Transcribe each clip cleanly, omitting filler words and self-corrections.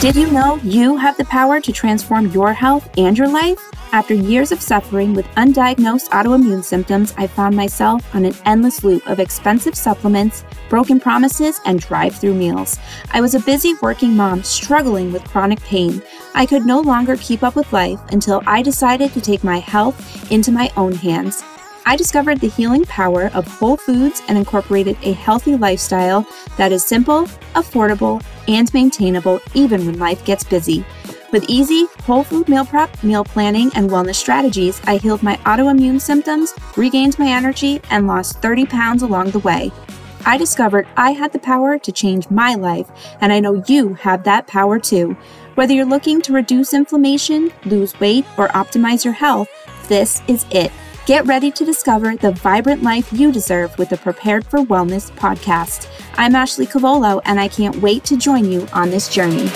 Did you know you have the power to transform your health and your life? After years of suffering with undiagnosed autoimmune symptoms, I found myself on an endless loop of expensive supplements, broken promises, and drive-through meals. I was a busy working mom struggling with chronic pain. I could no longer keep up with life until I decided to take my health into my own hands. I discovered the healing power of whole foods and incorporated a healthy lifestyle that is simple, affordable, and maintainable even when life gets busy. With easy, whole food meal prep, meal planning, and wellness strategies, I healed my autoimmune symptoms, regained my energy, and lost 30 pounds along the way. I discovered I had the power to change my life, and I know you have that power too. Whether you're looking to reduce inflammation, lose weight, or optimize your health, this is it. Get ready to discover the vibrant life you deserve with the Prepared for Wellness podcast. I'm Ashley Cavolo, and I can't wait to join you on this journey.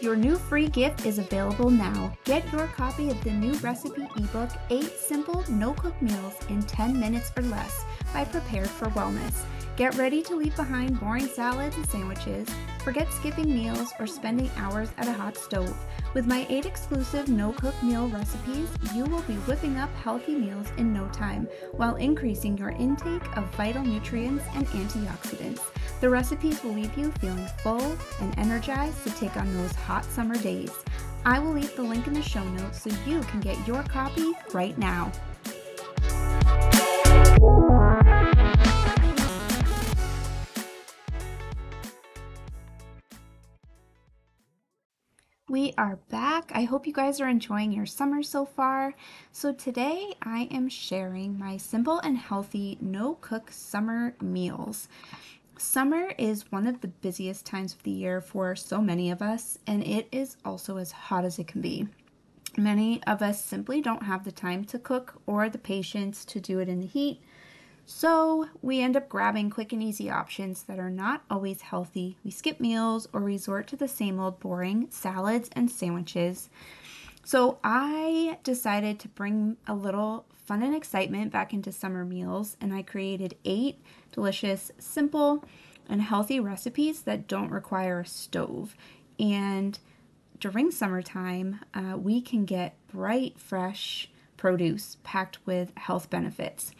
Your new free gift is available now. Get your copy of the new recipe ebook, 8 Simple No-Cook Meals in 10 Minutes or Less by Prepared for Wellness. Get ready to leave behind boring salads and sandwiches. Forget skipping meals or spending hours at a hot stove. With my 8 exclusive no-cook meal recipes, you will be whipping up healthy meals in no time while increasing your intake of vital nutrients and antioxidants. The recipes will leave you feeling full and energized to take on those hot summer days. I will leave the link in the show notes so you can get your copy right now. We are back. I hope you guys are enjoying your summer so far. So today I am sharing my simple and healthy no-cook summer meals. Summer is one of the busiest times of the year for so many of us, and it is also as hot as it can be. Many of us simply don't have the time to cook or the patience to do it in the heat, so we end up grabbing quick and easy options that are not always healthy. We skip meals or resort to the same old boring salads and sandwiches. So I decided to bring a little fun and excitement back into summer meals, and I created 8 delicious, simple, and healthy recipes that don't require a stove. And during summertime, we can get bright, fresh produce packed with health benefits.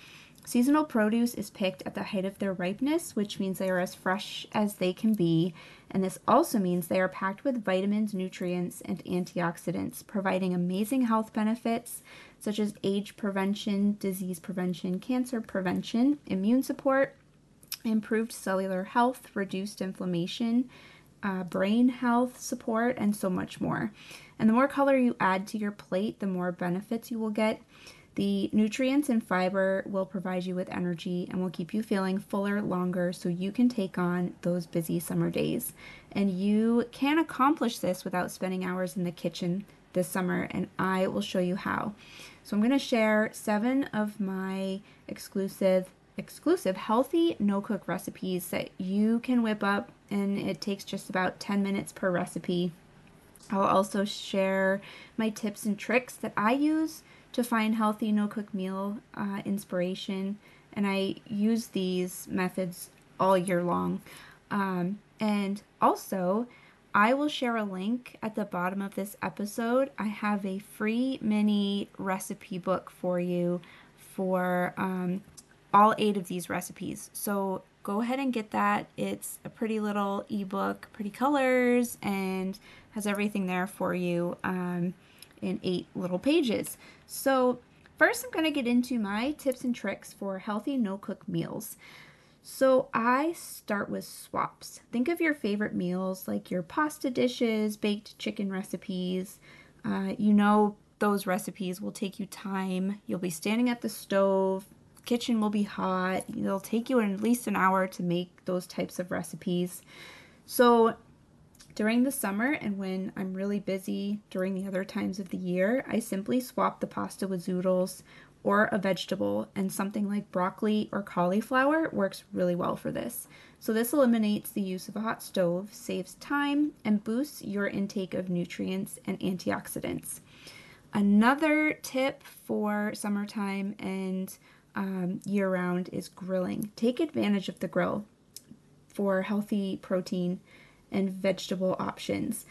Seasonal produce is picked at the height of their ripeness, which means they are as fresh as they can be, and this also means they are packed with vitamins, nutrients, and antioxidants, providing amazing health benefits such as age prevention, disease prevention, cancer prevention, immune support, improved cellular health, reduced inflammation, brain health support, and so much more. And the more color you add to your plate, the more benefits you will get. The nutrients and fiber will provide you with energy and will keep you feeling fuller longer so you can take on those busy summer days. And you can accomplish this without spending hours in the kitchen this summer, and I will show you how. So I'm going to share 7 of my exclusive healthy no-cook recipes that you can whip up, and it takes just about 10 minutes per recipe. I'll also share my tips and tricks that I use to find healthy no-cook meal inspiration, and I use these methods all year long. And also, I will share a link at the bottom of this episode. I have a free mini recipe book for you for all 8 of these recipes. So go ahead and get that. It's a pretty little ebook, pretty colors, and has everything there for you. In 8 little pages. So first I'm going to get into my tips and tricks for healthy no-cook meals. So I start with swaps. Think of your favorite meals like your pasta dishes, baked chicken recipes. Those recipes will take you time. You'll be standing at the stove. Kitchen will be hot. It'll take you at least an hour to make those types of recipes. So during the summer and when I'm really busy during the other times of the year, I simply swap the pasta with zoodles or a vegetable, and something like broccoli or cauliflower works really well for this. So this eliminates the use of a hot stove, saves time, and boosts your intake of nutrients and antioxidants. Another tip for summertime and year-round is grilling. Take advantage of the grill for healthy protein and vegetable options.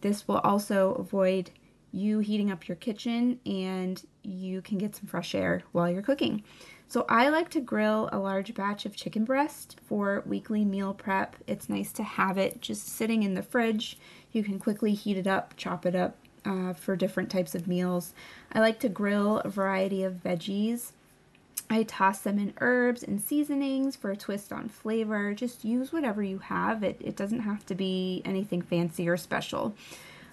This will also avoid you heating up your kitchen, and you can get some fresh air while you're cooking. So I like to grill a large batch of chicken breast for weekly meal prep. It's nice to have it just sitting in the fridge. You can quickly heat it up, chop it up for different types of meals. I like to grill a variety of veggies. I toss them in herbs and seasonings for a twist on flavor. Just use whatever you have. It doesn't have to be anything fancy or special.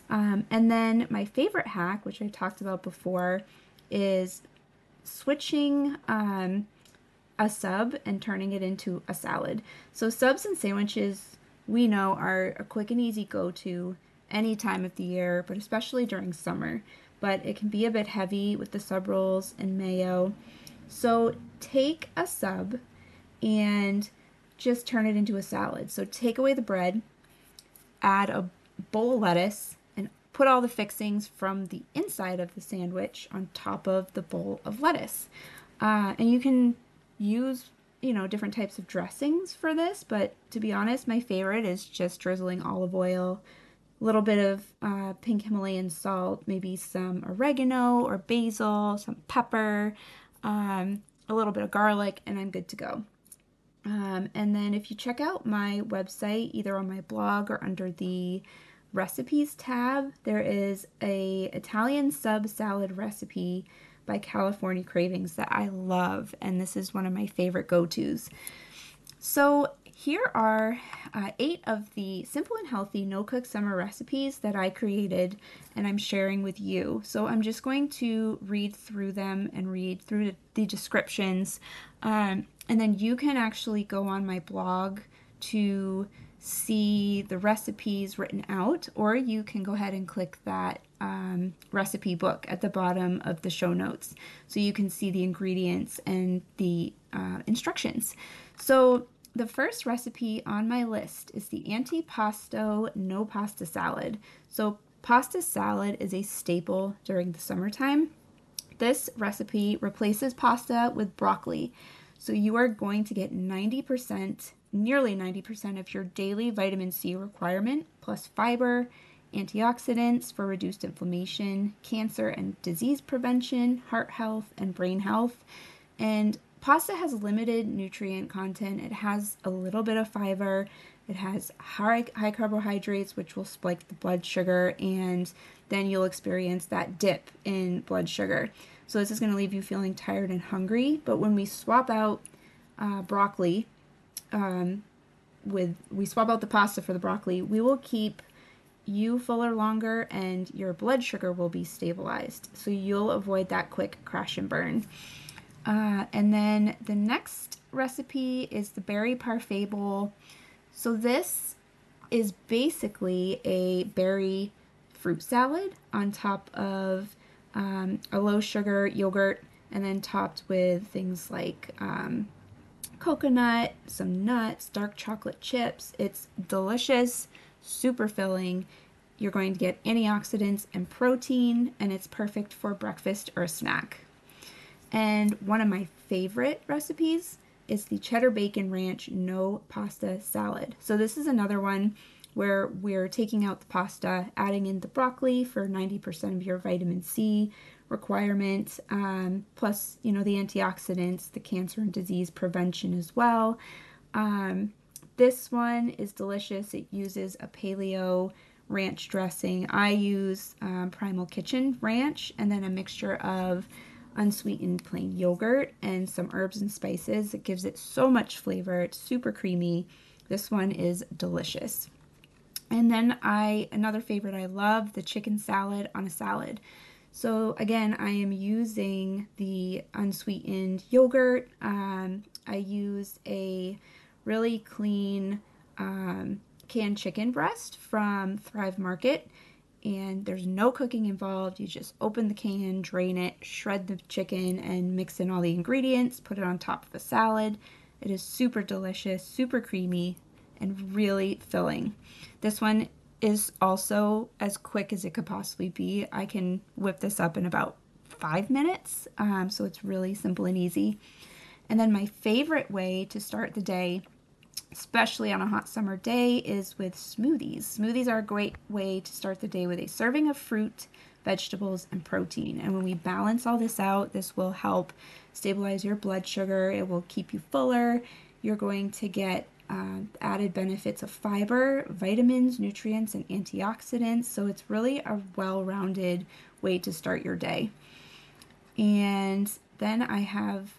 And then my favorite hack, which I talked about before, is switching a sub and turning it into a salad. So subs and sandwiches, we know, are a quick and easy go-to any time of the year, but especially during summer. But it can be a bit heavy with the sub rolls and mayo. So take a sub and just turn it into a salad. So take away the bread, add a bowl of lettuce, put all the fixings from the inside of the sandwich on top of the bowl of lettuce. And you can use, different types of dressings for this, but to be honest, my favorite is just drizzling olive oil, a little bit of pink Himalayan salt, maybe some oregano or basil, some pepper, a little bit of garlic, and I'm good to go. And then if you check out my website, either on my blog or under the recipes tab, there is a Italian sub salad recipe by California Cravings that I love, and this is one of my favorite go-tos. So here are 8 of the simple and healthy no-cook summer recipes that I created and I'm sharing with you. So I'm just going to read through them and read through the descriptions, and then you can actually go on my blog to see the recipes written out, or you can go ahead and click that recipe book at the bottom of the show notes so you can see the ingredients and the instructions. So the first recipe on my list is the antipasto no pasta salad. So pasta salad is a staple during the summertime. This recipe replaces pasta with broccoli, so you are going to get nearly 90% of your daily vitamin C requirement, plus fiber, antioxidants for reduced inflammation, cancer and disease prevention, heart health, and brain health. And pasta has limited nutrient content. It has a little bit of fiber. It has high carbohydrates, which will spike the blood sugar, and then you'll experience that dip in blood sugar. So this is going to leave you feeling tired and hungry. But when we swap out broccoli, we swap out the pasta for the broccoli, we will keep you fuller longer, and your blood sugar will be stabilized, so you'll avoid that quick crash and burn. And then the next recipe is the berry parfait bowl. So this is basically a berry fruit salad on top of a low sugar yogurt, and then topped with things like coconut, some nuts, dark chocolate chips. It's delicious, super filling. You're going to get antioxidants and protein, and it's perfect for breakfast or a snack. And one of my favorite recipes is the cheddar bacon ranch no pasta salad. So this is another one where we're taking out the pasta, adding in the broccoli for 90% of your vitamin C requirement, plus the antioxidants, the cancer and disease prevention as well. This one is delicious. It uses a paleo ranch dressing. I use Primal Kitchen ranch, and then a mixture of unsweetened plain yogurt and some herbs and spices. It gives it so much flavor. It's super creamy. This one is delicious. And then another favorite I love, the chicken salad on a salad. So again, I am using the unsweetened yogurt. I use a really clean canned chicken breast from Thrive Market, and there's no cooking involved. You just open the can, drain it, shred the chicken, and mix in all the ingredients, put it on top of a salad. It is super delicious, super creamy, and really filling. This one is also as quick as it could possibly be. I can whip this up in about 5 minutes, so it's really simple and easy. And then my favorite way to start the day, especially on a hot summer day, is with smoothies. Smoothies are a great way to start the day with a serving of fruit, vegetables, and protein. And when we balance all this out, this will help stabilize your blood sugar. It will keep you fuller. You're going to get added benefits of fiber, vitamins, nutrients, and antioxidants. So it's really a well-rounded way to start your day. And then I have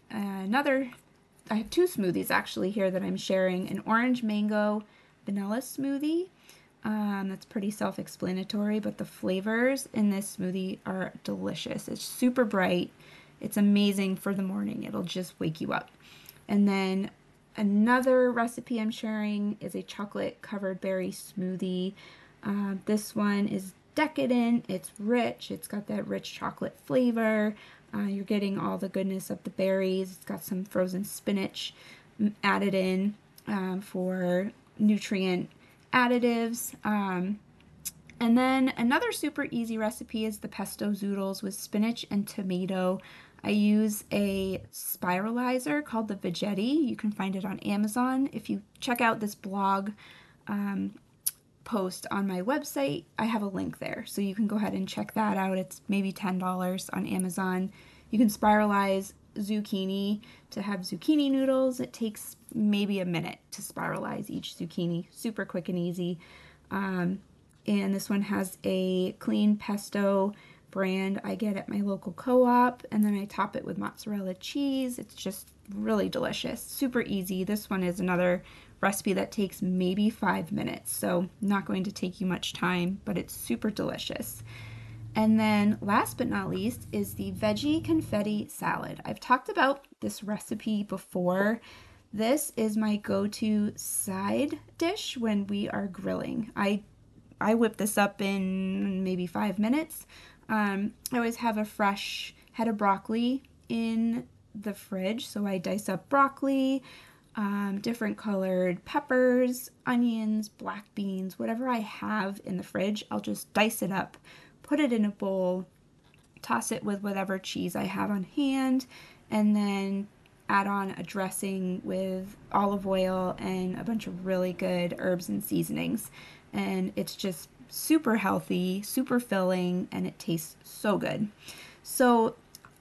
two smoothies actually here that I'm sharing, an orange mango vanilla smoothie. That's pretty self-explanatory, but the flavors in this smoothie are delicious. It's super bright. It's amazing for the morning. It'll just wake you up. And then another recipe I'm sharing is a chocolate covered berry smoothie. This one is decadent. It's rich. It's got that rich chocolate flavor. You're getting all the goodness of the berries. It's got some frozen spinach added in for nutrient additives. And then another super easy recipe is the pesto zoodles with spinach and tomato. I use a spiralizer called the Veggetti. You can find it on Amazon. If you check out this blog post on my website, I have a link there, so you can go ahead and check that out. It's maybe $10 on Amazon. You can spiralize zucchini to have zucchini noodles. It takes maybe a minute to spiralize each zucchini. Super quick and easy. And this one has a clean pesto brand I get at my local co-op, and then I top it with mozzarella cheese. It's just really delicious, super easy. This one is another recipe that takes maybe 5 minutes, so not going to take you much time, but it's super delicious. And then last but not least is the veggie confetti salad. I've talked about this recipe before. This is my go-to side dish when we are grilling. I whip this up in maybe 5 minutes. I always have a fresh head of broccoli in the fridge, so I dice up broccoli, different colored peppers, onions, black beans, whatever I have in the fridge. I'll just dice it up, put it in a bowl, toss it with whatever cheese I have on hand, and then add on a dressing with olive oil and a bunch of really good herbs and seasonings. And it's just super healthy, super filling, and it tastes so good. So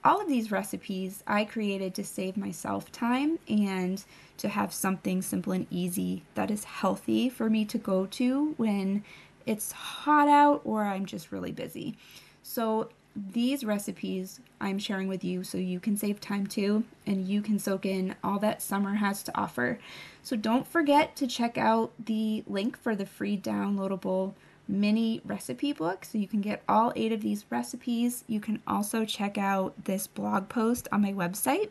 all of these recipes I created to save myself time and to have something simple and easy that is healthy for me to go to when it's hot out or I'm just really busy. So these recipes I'm sharing with you so you can save time too, and you can soak in all that summer has to offer. So don't forget to check out the link for the free downloadable mini recipe book so you can get all 8 of these recipes. You can also check out this blog post on my website.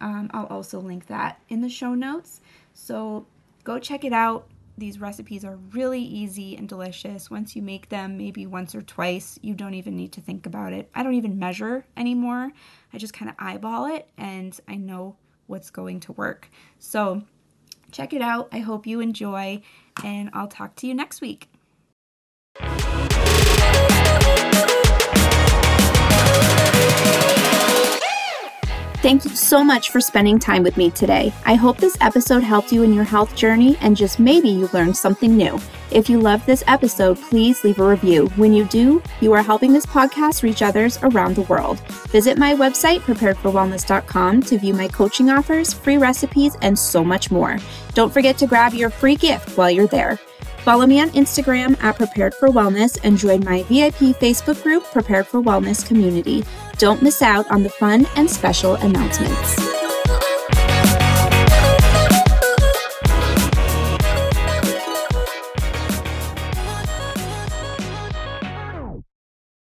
I'll also link that in the show notes. So go check it out. These recipes are really easy and delicious. Once you make them, maybe once or twice, you don't even need to think about it. I don't even measure anymore. I just kind of eyeball it, and I know what's going to work. So check it out. I hope you enjoy, and I'll talk to you next week. Thank you so much for spending time with me today. I hope this episode helped you in your health journey, and just maybe you learned something new. If you loved this episode, please leave a review. When you do, you are helping this podcast reach others around the world. Visit my website, preparedforwellness.com, to view my coaching offers, free recipes, and so much more. Don't forget to grab your free gift while you're there. Follow me on Instagram at Prepared for Wellness and join my VIP Facebook group, Prepared for Wellness Community. Don't miss out on the fun and special announcements.